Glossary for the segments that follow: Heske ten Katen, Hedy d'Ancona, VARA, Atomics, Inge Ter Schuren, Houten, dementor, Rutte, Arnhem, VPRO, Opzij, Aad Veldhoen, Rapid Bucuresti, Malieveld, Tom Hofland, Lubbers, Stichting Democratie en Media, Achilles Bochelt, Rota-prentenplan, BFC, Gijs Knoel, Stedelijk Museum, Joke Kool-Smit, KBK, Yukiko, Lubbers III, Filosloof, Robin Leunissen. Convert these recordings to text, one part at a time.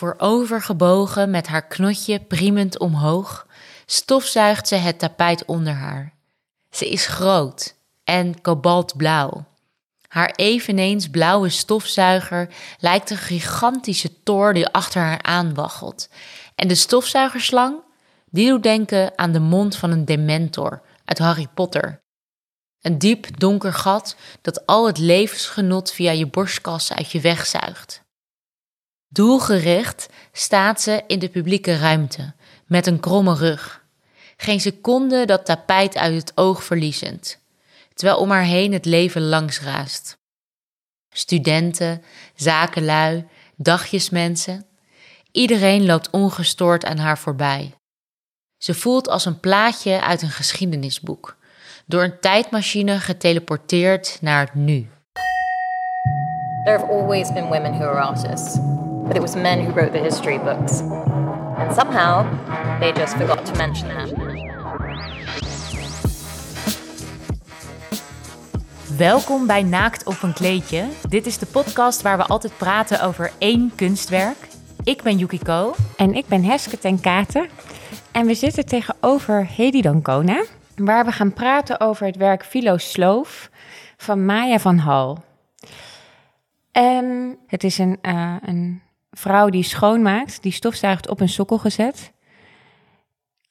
Voorovergebogen met haar knotje priemend omhoog, stofzuigt ze het tapijt onder haar. Ze is groot en kobaltblauw. Haar eveneens blauwe stofzuiger lijkt een gigantische toor die achter haar aanwaggelt. En de stofzuigerslang, die doet denken aan de mond van een dementor uit Harry Potter. Een diep donker gat dat al het levensgenot via je borstkas uit je wegzuigt. Doelgericht staat ze in de publieke ruimte, met een kromme rug. Geen seconde dat tapijt uit het oog verliezend, terwijl om haar heen het leven langs raast. Studenten, zakenlui, dagjesmensen, iedereen loopt ongestoord aan haar voorbij. Ze voelt als een plaatje uit een geschiedenisboek, door een tijdmachine geteleporteerd naar het nu. There have always been women who are artists, but it was men who wrote the history books. And somehow, they just forgot to mention that. Welkom bij Naakt op een kleedje. Dit is de podcast waar we altijd praten over één kunstwerk. Ik ben Yukiko. En ik ben Heske ten Katen. En we zitten tegenover Hedy d'Ancona, waar we gaan praten over het werk Filosloof van Maja van Hall. Het is een vrouw die schoonmaakt, die stofzuigt op een sokkel gezet.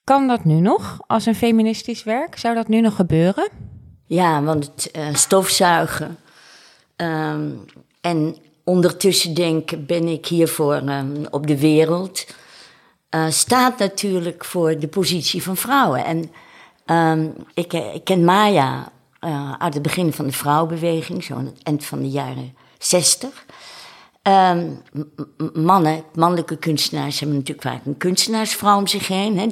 Kan dat nu nog als een feministisch werk? Zou dat nu nog gebeuren? Ja, want het stofzuigen. En ondertussen ben ik hiervoor op de wereld. Staat natuurlijk voor de positie van vrouwen. En ik ken Maja uit het begin van de vrouwenbeweging, zo aan het eind van de jaren 60. Mannelijke kunstenaars hebben natuurlijk vaak een kunstenaarsvrouw om zich heen. Hè?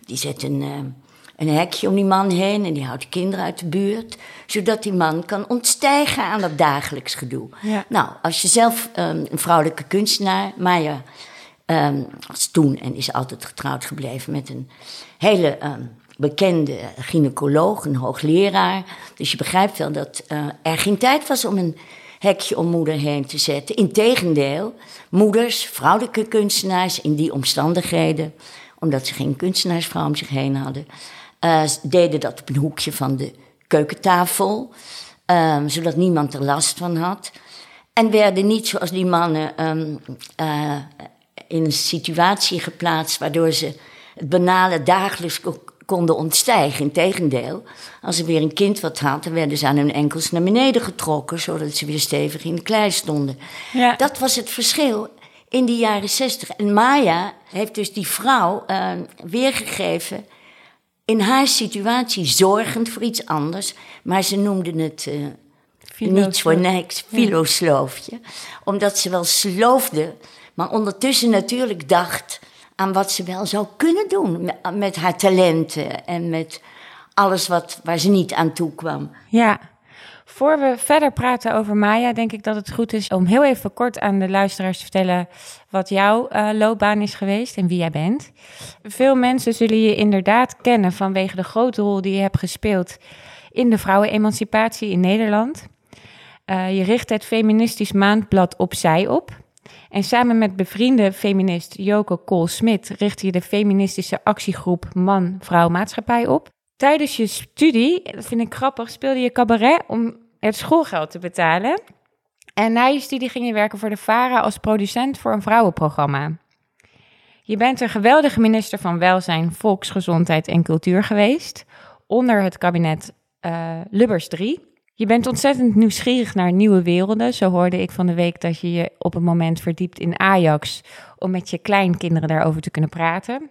Die zet een hekje om die man heen en die houdt kinderen uit de buurt, zodat die man kan ontstijgen aan dat dagelijks gedoe. Ja. Nou, als je zelf een vrouwelijke kunstenaar, Maja was toen en is altijd getrouwd gebleven met een hele bekende gynaecoloog, een hoogleraar. Dus je begrijpt wel dat er geen tijd was om een hekje om moeder heen te zetten. Integendeel, moeders, vrouwelijke kunstenaars in die omstandigheden, omdat ze geen kunstenaarsvrouw om zich heen hadden, deden dat op een hoekje van de keukentafel, zodat niemand er last van had. En werden niet zoals die mannen in een situatie geplaatst waardoor ze het banale dagelijks konden ontstijgen. Integendeel, als ze weer een kind wat had, dan werden ze aan hun enkels naar beneden getrokken, zodat ze weer stevig in de klei stonden. Ja. Dat was het verschil in de jaren 60. En Maja heeft dus die vrouw weergegeven in haar situatie, zorgend voor iets anders. Maar ze noemde het niet voor niks filosloofje. Ja. Omdat ze wel sloofde, maar ondertussen natuurlijk dacht aan wat ze wel zou kunnen doen met haar talenten en met alles waar ze niet aan toe kwam. Ja, voor we verder praten over Maja, denk ik dat het goed is om heel even kort aan de luisteraars te vertellen wat jouw loopbaan is geweest en wie jij bent. Veel mensen zullen je inderdaad kennen vanwege de grote rol die je hebt gespeeld in de vrouwenemancipatie in Nederland. Je richt het feministisch maandblad Opzij op. En samen met bevriende feminist Joke Kool-Smit richtte je de feministische actiegroep Man-Vrouw Maatschappij op. Tijdens je studie, dat vind ik grappig, speelde je cabaret om het schoolgeld te betalen. En na je studie ging je werken voor de VARA als producent voor een vrouwenprogramma. Je bent een geweldige minister van Welzijn, Volksgezondheid en Cultuur geweest, onder het kabinet Lubbers III. Je bent ontzettend nieuwsgierig naar nieuwe werelden. Zo hoorde ik van de week dat je je op een moment verdiept in Ajax om met je kleinkinderen daarover te kunnen praten.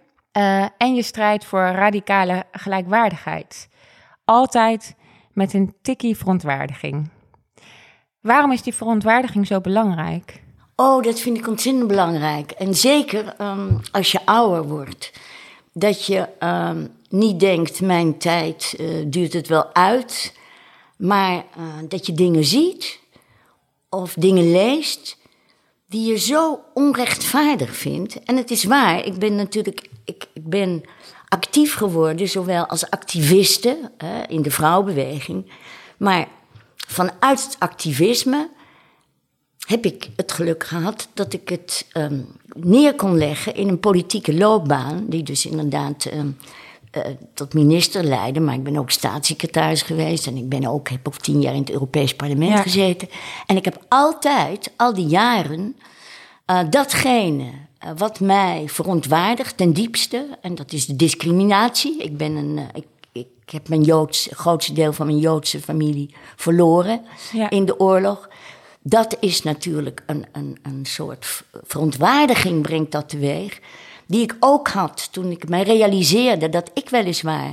En je strijdt voor radicale gelijkwaardigheid. Altijd met een tikkie verontwaardiging. Waarom is die verontwaardiging zo belangrijk? Oh, dat vind ik ontzettend belangrijk. En zeker als je ouder wordt. Dat je niet denkt, mijn tijd duurt het wel uit. Maar dat je dingen ziet of dingen leest die je zo onrechtvaardig vindt. En het is waar, ik ben actief geworden, zowel als activiste in de vrouwenbeweging. Maar vanuit het activisme heb ik het geluk gehad dat ik het neer kon leggen in een politieke loopbaan, die dus inderdaad tot minister leidde, maar ik ben ook staatssecretaris geweest en ik ben ook, heb ook 10 jaar in het Europees Parlement gezeten. En ik heb altijd, al die jaren, datgene wat mij verontwaardigt ten diepste, en dat is de discriminatie. Ik ben een... Ik heb mijn grootste deel van mijn Joodse familie verloren in de oorlog. Dat is natuurlijk een soort verontwaardiging, brengt dat teweeg. Die ik ook had toen ik mij realiseerde dat ik weliswaar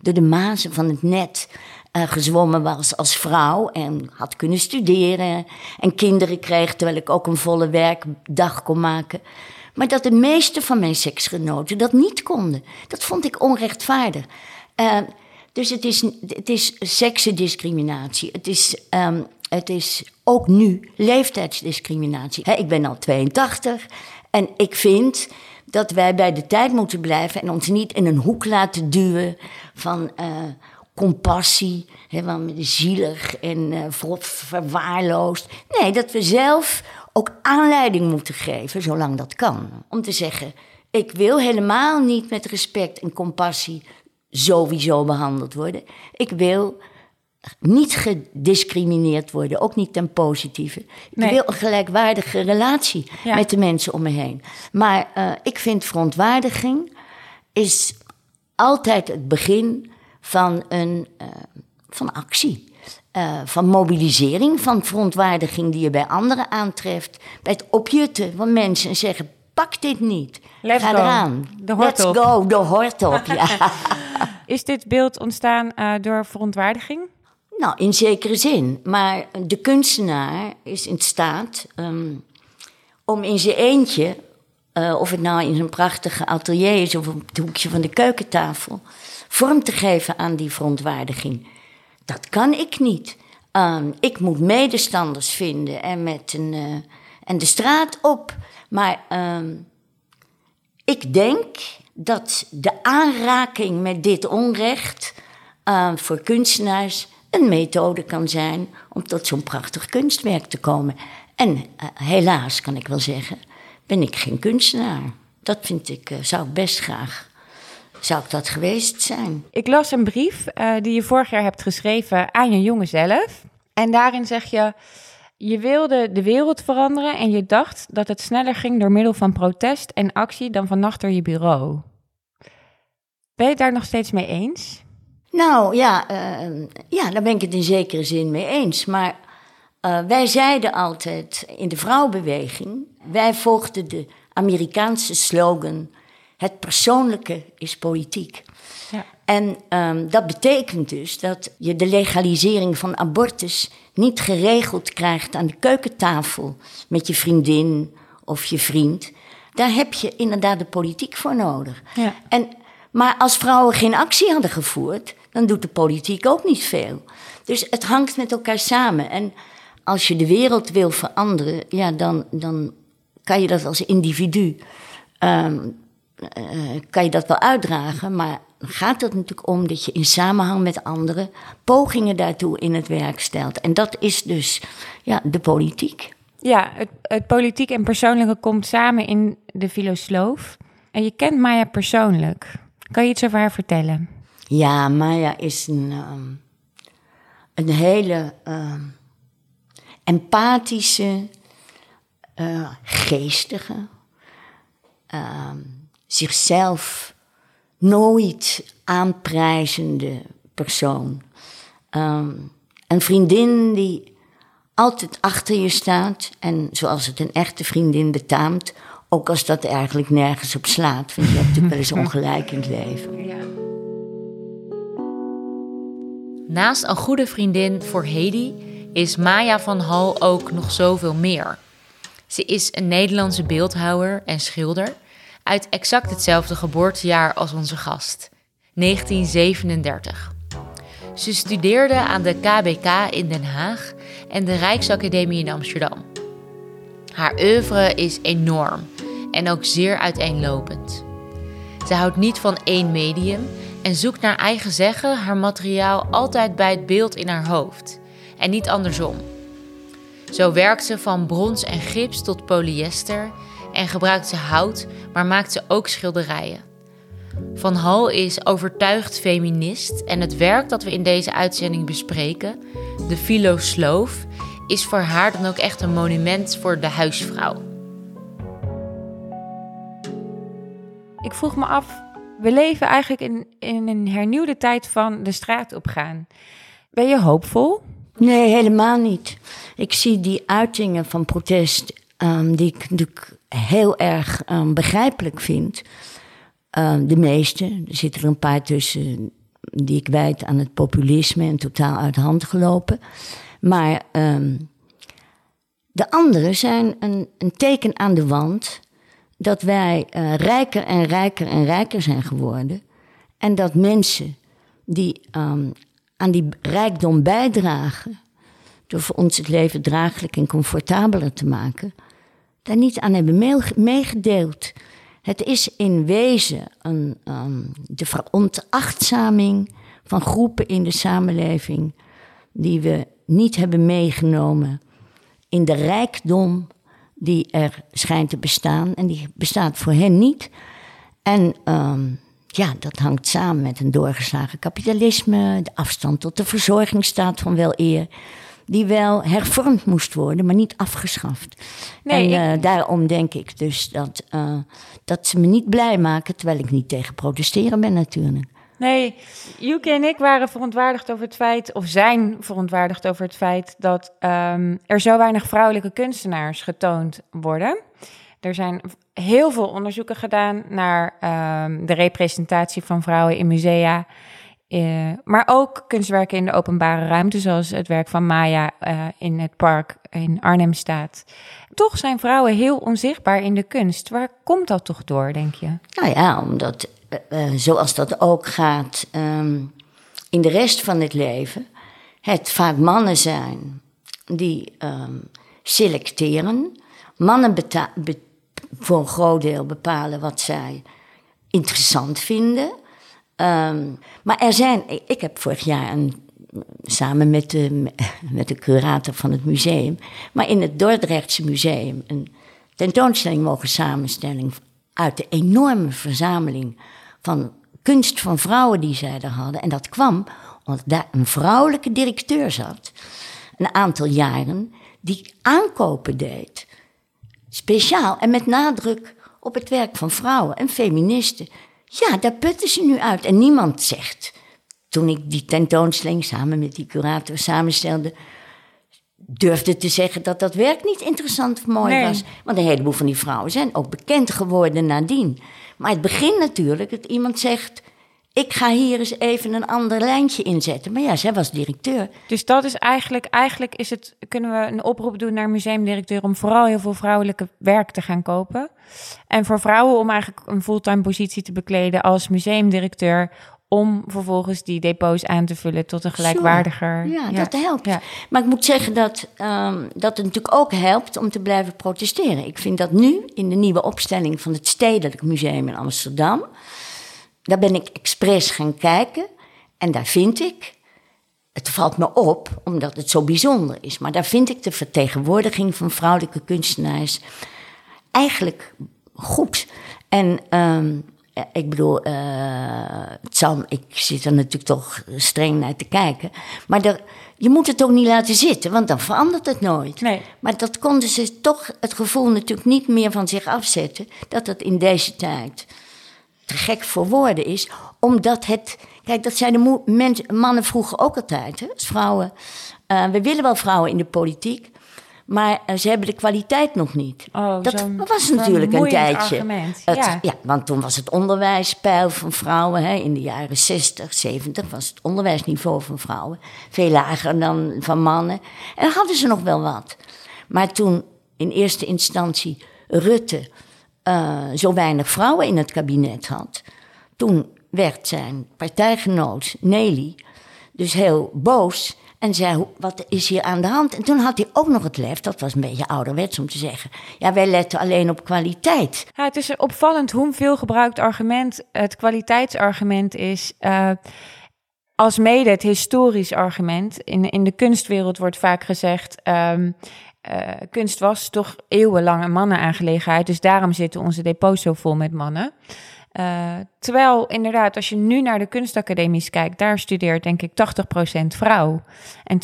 door de mazen van het net gezwommen was als vrouw. En had kunnen studeren en kinderen kreeg, terwijl ik ook een volle werkdag kon maken. Maar dat de meeste van mijn seksgenoten dat niet konden. Dat vond ik onrechtvaardig. Dus het is seksendiscriminatie. Het is ook nu leeftijdsdiscriminatie. Ik ben al 82 en ik vind dat wij bij de tijd moeten blijven en ons niet in een hoek laten duwen van compassie, want zielig en verwaarloosd. Nee, dat we zelf ook aanleiding moeten geven, zolang dat kan, om te zeggen: ik wil helemaal niet met respect en compassie sowieso behandeld worden. Ik wil niet gediscrimineerd worden, ook niet ten positieve. Ik wil een gelijkwaardige relatie met de mensen om me heen. Maar ik vind verontwaardiging is altijd het begin van van actie. Van mobilisering, van verontwaardiging die je bij anderen aantreft. Bij het opjutten van mensen en zeggen: pak dit niet. Ga eraan. Let's go, de hort op. Ja. Is dit beeld ontstaan door verontwaardiging? Nou, in zekere zin. Maar de kunstenaar is in staat om in zijn eentje, of het nou in zijn prachtige atelier is of op het hoekje van de keukentafel, vorm te geven aan die verontwaardiging. Dat kan ik niet. Ik moet medestanders vinden en en de straat op. Maar ik denk dat de aanraking met dit onrecht voor kunstenaars een methode kan zijn om tot zo'n prachtig kunstwerk te komen. En helaas, kan ik wel zeggen, ben ik geen kunstenaar. Dat vind ik, zou ik best graag. Zou ik dat geweest zijn? Ik las een brief die je vorig jaar hebt geschreven aan je jongen zelf. En daarin zeg je: je wilde de wereld veranderen en je dacht dat het sneller ging door middel van protest en actie dan van achter je bureau. Ben je het daar nog steeds mee eens? Nou ja, daar ben ik het in zekere zin mee eens. Maar wij zeiden altijd in de vrouwenbeweging, wij volgden de Amerikaanse slogan: het persoonlijke is politiek. Ja. En dat betekent dus dat je de legalisering van abortus niet geregeld krijgt aan de keukentafel met je vriendin of je vriend. Daar heb je inderdaad de politiek voor nodig. Ja. Maar als vrouwen geen actie hadden gevoerd, dan doet de politiek ook niet veel. Dus het hangt met elkaar samen. En als je de wereld wil veranderen, ja, dan kan je dat als individu kan je dat wel uitdragen, maar gaat het natuurlijk om dat je in samenhang met anderen pogingen daartoe in het werk stelt. En dat is dus de politiek. Ja, het politiek en persoonlijke komt samen in de Filosloof. En je kent Maja persoonlijk. Kan je iets over haar vertellen? Ja, Maja is een hele empathische, geestige, zichzelf nooit aanprijzende persoon. Een vriendin die altijd achter je staat en, zoals het een echte vriendin betaamt, ook als dat eigenlijk nergens op slaat. Want je hebt natuurlijk wel eens ongelijk in het leven. Ja. Naast een goede vriendin voor Hedy is Maja van Hall ook nog zoveel meer. Ze is een Nederlandse beeldhouwer en schilder uit exact hetzelfde geboortejaar als onze gast, 1937. Ze studeerde aan de KBK in Den Haag en de Rijksacademie in Amsterdam. Haar oeuvre is enorm en ook zeer uiteenlopend. Ze houdt niet van één medium en zoekt naar eigen zeggen haar materiaal altijd bij het beeld in haar hoofd en niet andersom. Zo werkt ze van brons en gips tot polyester en gebruikt ze hout, maar maakt ze ook schilderijen. Van Hall is overtuigd feminist en het werk dat we in deze uitzending bespreken, de Filosloof, is voor haar dan ook echt een monument voor de huisvrouw. Ik vroeg me af, we leven eigenlijk in een hernieuwde tijd van de straat op gaan. Ben je hoopvol? Nee, helemaal niet. Ik zie die uitingen van protest, die ik natuurlijk heel erg begrijpelijk vind. De meeste, er zitten er een paar tussen die ik wijd aan het populisme en totaal uit de hand gelopen. Maar de anderen zijn een teken aan de wand dat wij rijker en rijker en rijker zijn geworden. En dat mensen die aan die rijkdom bijdragen, door voor ons het leven draaglijk en comfortabeler te maken, daar niet aan hebben meegedeeld. Het is in wezen de veronachtzaming van groepen in de samenleving die we niet hebben meegenomen in de rijkdom die er schijnt te bestaan. En die bestaat voor hen niet. En dat hangt samen met een doorgeslagen kapitalisme, de afstand tot de verzorgingsstaat van weleer, die wel hervormd moest worden, maar niet afgeschaft. Nee, en daarom denk ik dus dat ze me niet blij maken, terwijl ik niet tegen protesteren ben natuurlijk. Nee, Yuki en ik waren verontwaardigd over het feit, of zijn verontwaardigd over het feit, dat er zo weinig vrouwelijke kunstenaars getoond worden. Er zijn heel veel onderzoeken gedaan naar de representatie van vrouwen in musea. Maar ook kunstwerken in de openbare ruimte, zoals het werk van Maja in het park in Arnhem staat. Toch zijn vrouwen heel onzichtbaar in de kunst. Waar komt dat toch door, denk je? Nou ja, omdat, zoals dat ook gaat in de rest van het leven, het vaak mannen zijn die selecteren. Mannen voor een groot deel bepalen wat zij interessant vinden. Maar er zijn, ik heb vorig jaar samen met de curator van het museum, maar in het Dordrechtse museum een tentoonstelling mogen samenstellen uit de enorme verzameling van kunst van vrouwen die zij daar hadden. En dat kwam omdat daar een vrouwelijke directeur zat, een aantal jaren, die aankopen deed. Speciaal en met nadruk op het werk van vrouwen en feministen. Ja, daar putten ze nu uit. En niemand zegt, toen ik die tentoonstelling samen met die curator samenstelde, durfde te zeggen dat dat werk niet interessant of mooi was. Want een heleboel van die vrouwen zijn ook bekend geworden nadien. Maar het begint natuurlijk dat iemand zegt, ik ga hier eens even een ander lijntje inzetten. Maar ja, zij was directeur. Dus dat is eigenlijk is het, kunnen we een oproep doen naar museumdirecteur om vooral heel veel vrouwelijke werk te gaan kopen. En voor vrouwen om eigenlijk een fulltime positie te bekleden als museumdirecteur, om vervolgens die depots aan te vullen tot een gelijkwaardiger. Sure. Ja, dat helpt. Ja. Maar ik moet zeggen dat het natuurlijk ook helpt om te blijven protesteren. Ik vind dat nu in de nieuwe opstelling van het Stedelijk Museum in Amsterdam, daar ben ik expres gaan kijken en daar vind ik, het valt me op omdat het zo bijzonder is, maar daar vind ik de vertegenwoordiging van vrouwelijke kunstenaars eigenlijk goed. En ik bedoel, ik zit er natuurlijk toch streng naar te kijken, maar je moet het ook niet laten zitten, want dan verandert het nooit. Nee. Maar dat konden ze toch het gevoel natuurlijk niet meer van zich afzetten, dat het in deze tijd gek voor woorden is, omdat het, kijk, dat zijn de mannen vroeger ook altijd, hè, als vrouwen. We willen wel vrouwen in de politiek, maar ze hebben de kwaliteit nog niet. Oh, dat was natuurlijk een tijdje. Ja, want toen was het onderwijspeil van vrouwen, hè, in de jaren 60, 70... was het onderwijsniveau van vrouwen veel lager dan van mannen. En dan hadden ze nog wel wat. Maar toen in eerste instantie Rutte zo weinig vrouwen in het kabinet had, toen werd zijn partijgenoot Nelly dus heel boos en zei, wat is hier aan de hand? En toen had hij ook nog het lef, dat was een beetje ouderwets om te zeggen, ja, wij letten alleen op kwaliteit. Ja, het is opvallend hoe veel gebruikt argument het kwaliteitsargument is, als mede het historisch argument. In de kunstwereld wordt vaak gezegd, kunst was toch eeuwenlang een mannenaangelegenheid. Dus daarom zitten onze depots zo vol met mannen. Terwijl inderdaad, als je nu naar de kunstacademies kijkt, daar studeert denk ik 80% vrouw en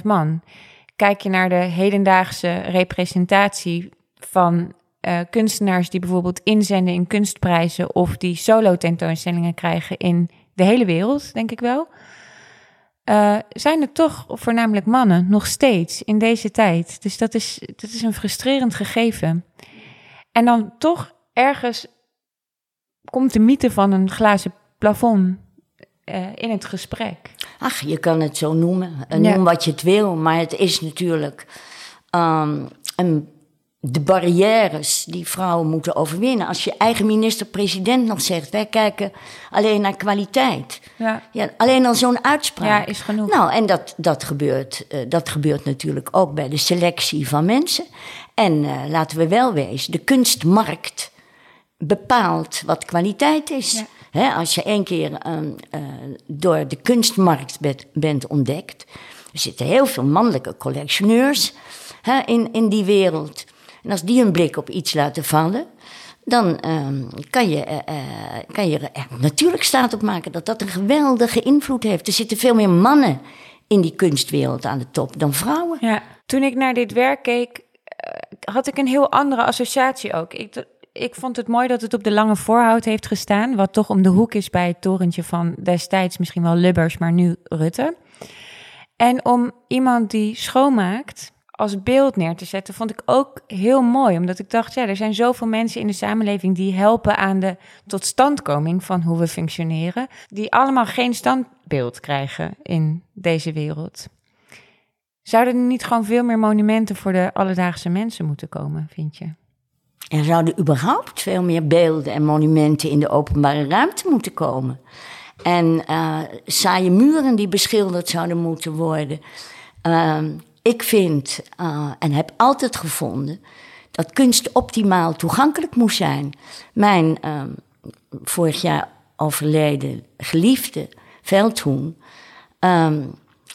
20% man. Kijk je naar de hedendaagse representatie van kunstenaars die bijvoorbeeld inzenden in kunstprijzen of die solo tentoonstellingen krijgen in de hele wereld, denk ik wel. Zijn er toch voornamelijk mannen nog steeds in deze tijd. Dus dat is een frustrerend gegeven. En dan toch ergens komt de mythe van een glazen plafond in het gesprek. Ach, je kan het zo noemen. Noem wat je het wil, maar het is natuurlijk de barrières die vrouwen moeten overwinnen. Als je eigen minister-president nog zegt, wij kijken alleen naar kwaliteit. Ja. Ja, alleen al zo'n uitspraak. Ja, is genoeg. Nou, en dat gebeurt natuurlijk ook bij de selectie van mensen. En laten we wel wezen, de kunstmarkt bepaalt wat kwaliteit is. Ja. He, als je één keer door de kunstmarkt bent ontdekt, er zitten heel veel mannelijke collectioneurs in die wereld. En als die een blik op iets laten vallen, dan kan je er natuurlijk staat op maken dat dat een geweldige invloed heeft. Er zitten veel meer mannen in die kunstwereld aan de top dan vrouwen. Ja. Toen ik naar dit werk keek, had ik een heel andere associatie ook. Ik vond het mooi dat het op de Lange Voorhout heeft gestaan, wat toch om de hoek is bij het torentje van destijds misschien wel Lubbers, maar nu Rutte. En om iemand die schoonmaakt als beeld neer te zetten, vond ik ook heel mooi. Omdat ik dacht, ja, er zijn zoveel mensen in de samenleving die helpen aan de totstandkoming van hoe we functioneren, die allemaal geen standbeeld krijgen in deze wereld. Zouden er niet gewoon veel meer monumenten voor de alledaagse mensen moeten komen, vind je? Er zouden überhaupt veel meer beelden en monumenten in de openbare ruimte moeten komen. En saaie muren die beschilderd zouden moeten worden. Ik vind, en heb altijd gevonden, dat kunst optimaal toegankelijk moest zijn. Mijn vorig jaar overleden geliefde, Veldhoen,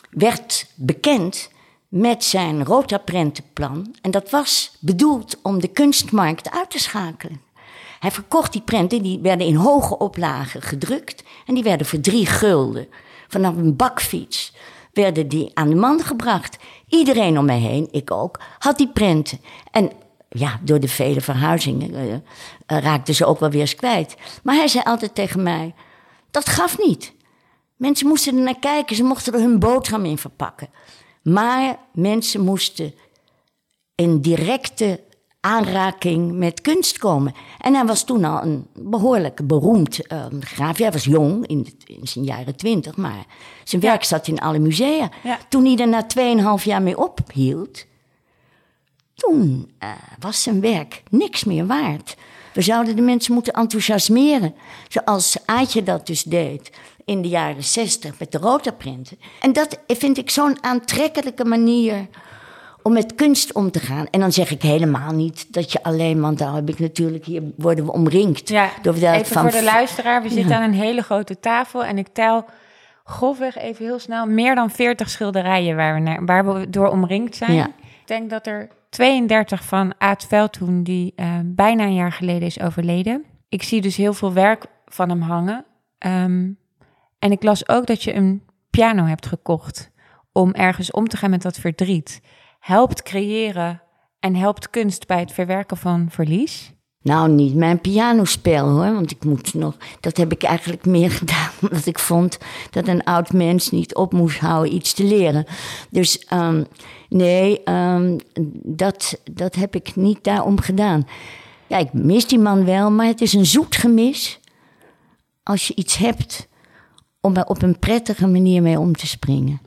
werd bekend met zijn Rota-prentenplan. En dat was bedoeld om de kunstmarkt uit te schakelen. Hij verkocht die prenten, die werden in hoge oplagen gedrukt. En die werden voor 3 gulden. Vanaf een bakfiets werden die aan de man gebracht. Iedereen om mij heen, ik ook, had die prenten. En ja, door de vele verhuizingen raakte ze ook wel weer eens kwijt. Maar hij zei altijd tegen mij, dat gaf niet. Mensen moesten er naar kijken, ze mochten er hun boterham in verpakken. Maar mensen moesten in directe aanraking met kunst komen. En hij was toen al een behoorlijk beroemd graaf. Hij was jong, in zijn jaren 20, maar zijn werk zat in alle musea. Ja. Toen hij er na 2,5 jaar mee ophield, toen was zijn werk niks meer waard. We zouden de mensen moeten enthousiasmeren, zoals Aadje dat dus deed in de jaren 60 met de Rota-printen. En dat vind ik zo'n aantrekkelijke manier om met kunst om te gaan. En dan zeg ik helemaal niet dat je alleen... want daar heb ik natuurlijk... hier worden we omringd. Ja, door even van, voor de luisteraar. We zitten aan een hele grote tafel en ik tel grofweg even heel snel meer dan 40 schilderijen waar we door omringd zijn. Ja. Ik denk dat er 32 van Aad Veldhoen, die bijna een jaar geleden is overleden. Ik zie dus heel veel werk van hem hangen. En ik las ook dat je een piano hebt gekocht om ergens om te gaan met dat verdriet. Helpt creëren en helpt kunst bij het verwerken van verlies? Nou, niet mijn pianospel hoor, want ik moet nog... Dat heb ik eigenlijk meer gedaan, omdat ik vond dat een oud mens niet op moest houden iets te leren. Dus dat heb ik niet daarom gedaan. Ja, ik mis die man wel, maar het is een zoet gemis als je iets hebt om er op een prettige manier mee om te springen.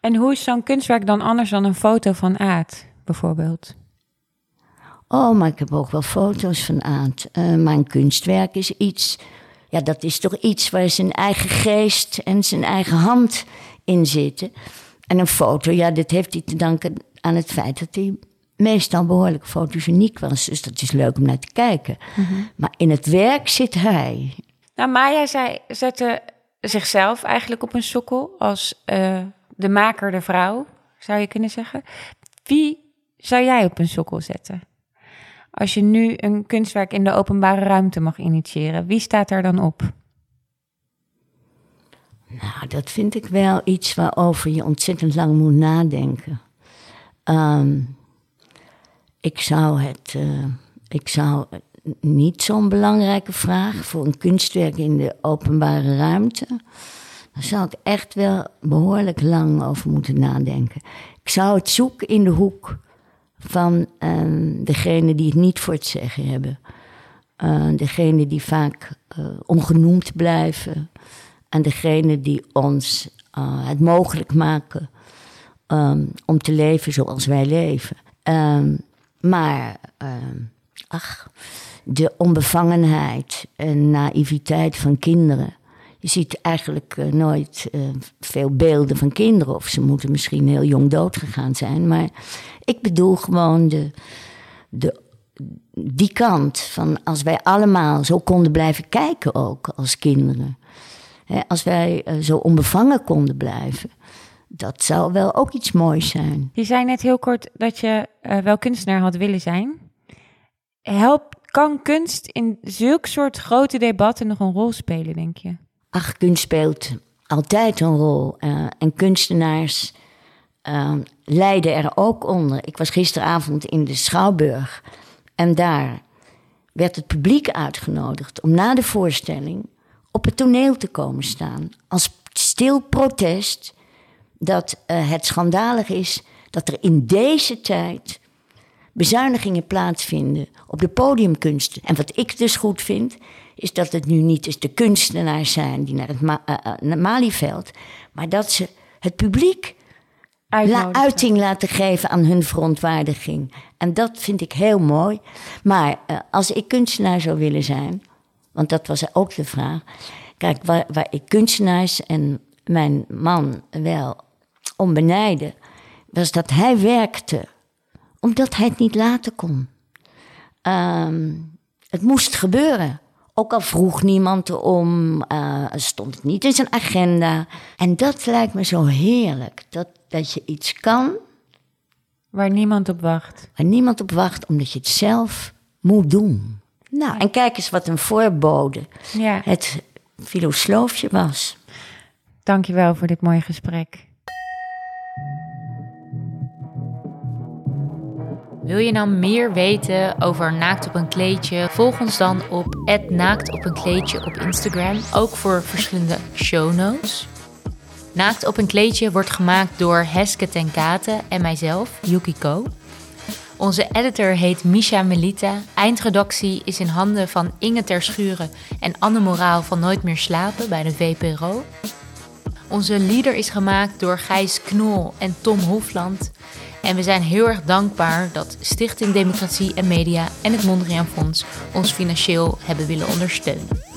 En hoe is zo'n kunstwerk dan anders dan een foto van Aad, bijvoorbeeld? Oh, maar ik heb ook wel foto's van Aad. Maar een kunstwerk is iets... Ja, dat is toch iets waar zijn eigen geest en zijn eigen hand in zitten. En een foto, ja, dit heeft hij te danken aan het feit dat hij meestal behoorlijk fotogeniek was. Dus dat is leuk om naar te kijken. Mm-hmm. Maar in het werk zit hij. Nou, Maja, zij zette zichzelf eigenlijk op een sokkel als... de maker, de vrouw, zou je kunnen zeggen. Wie zou jij op een sokkel zetten? Als je nu een kunstwerk in de openbare ruimte mag initiëren, wie staat er dan op? Nou, dat vind ik wel iets waarover je ontzettend lang moet nadenken. Ik zou niet zo'n belangrijke vraag voor een kunstwerk in de openbare ruimte. Daar zou ik echt wel behoorlijk lang over moeten nadenken. Ik zou het zoeken in de hoek van degenen die het niet voor het zeggen hebben. Degenen die vaak ongenoemd blijven. En degenen die ons het mogelijk maken om te leven zoals wij leven. De onbevangenheid en naïviteit van kinderen. Je ziet eigenlijk nooit veel beelden van kinderen. Of ze moeten misschien heel jong doodgegaan zijn. Maar ik bedoel gewoon die kant van als wij allemaal zo konden blijven kijken ook als kinderen. Hè, als wij zo onbevangen konden blijven. Dat zou wel ook iets moois zijn. Je zei net heel kort dat je wel kunstenaar had willen zijn. Kan kunst in zulk soort grote debatten nog een rol spelen, denk je? Ach, kunst speelt altijd een rol. En kunstenaars lijden er ook onder. Ik was gisteravond in de Schouwburg. En daar werd het publiek uitgenodigd om na de voorstelling op het toneel te komen staan. Als stil protest dat het schandalig is dat er in deze tijd bezuinigingen plaatsvinden op de podiumkunsten. En wat ik dus goed vind, is dat het nu niet eens de kunstenaars zijn die naar het Malieveld, maar dat ze het publiek uiting laten geven aan hun verontwaardiging. En dat vind ik heel mooi. Maar als ik kunstenaar zou willen zijn, want dat was ook de vraag. Kijk, waar ik kunstenaars en mijn man wel om benijdde, was dat hij werkte omdat hij het niet laten kon. Het moest gebeuren. Ook al vroeg niemand erom, stond het niet in zijn agenda. En dat lijkt me zo heerlijk. Dat je iets kan. Waar niemand op wacht. Waar niemand op wacht, omdat je het zelf moet doen. Nou, en kijk eens wat een voorbode het filosloofje was. Dankjewel voor dit mooie gesprek. Wil je nou meer weten over Naakt op een Kleedje? Volg ons dan op @naaktopenkleedje op Instagram. Ook voor verschillende show notes. Naakt op een Kleedje wordt gemaakt door Heske ten Katen en mijzelf, Yukiko. Onze editor heet Misha Melita. Eindredactie is in handen van Inge Ter Schuren en Anne Moraal van Nooit meer slapen bij de VPRO. Onze leader is gemaakt door Gijs Knoel en Tom Hofland. En we zijn heel erg dankbaar dat Stichting Democratie en Media en het Mondriaanfonds ons financieel hebben willen ondersteunen.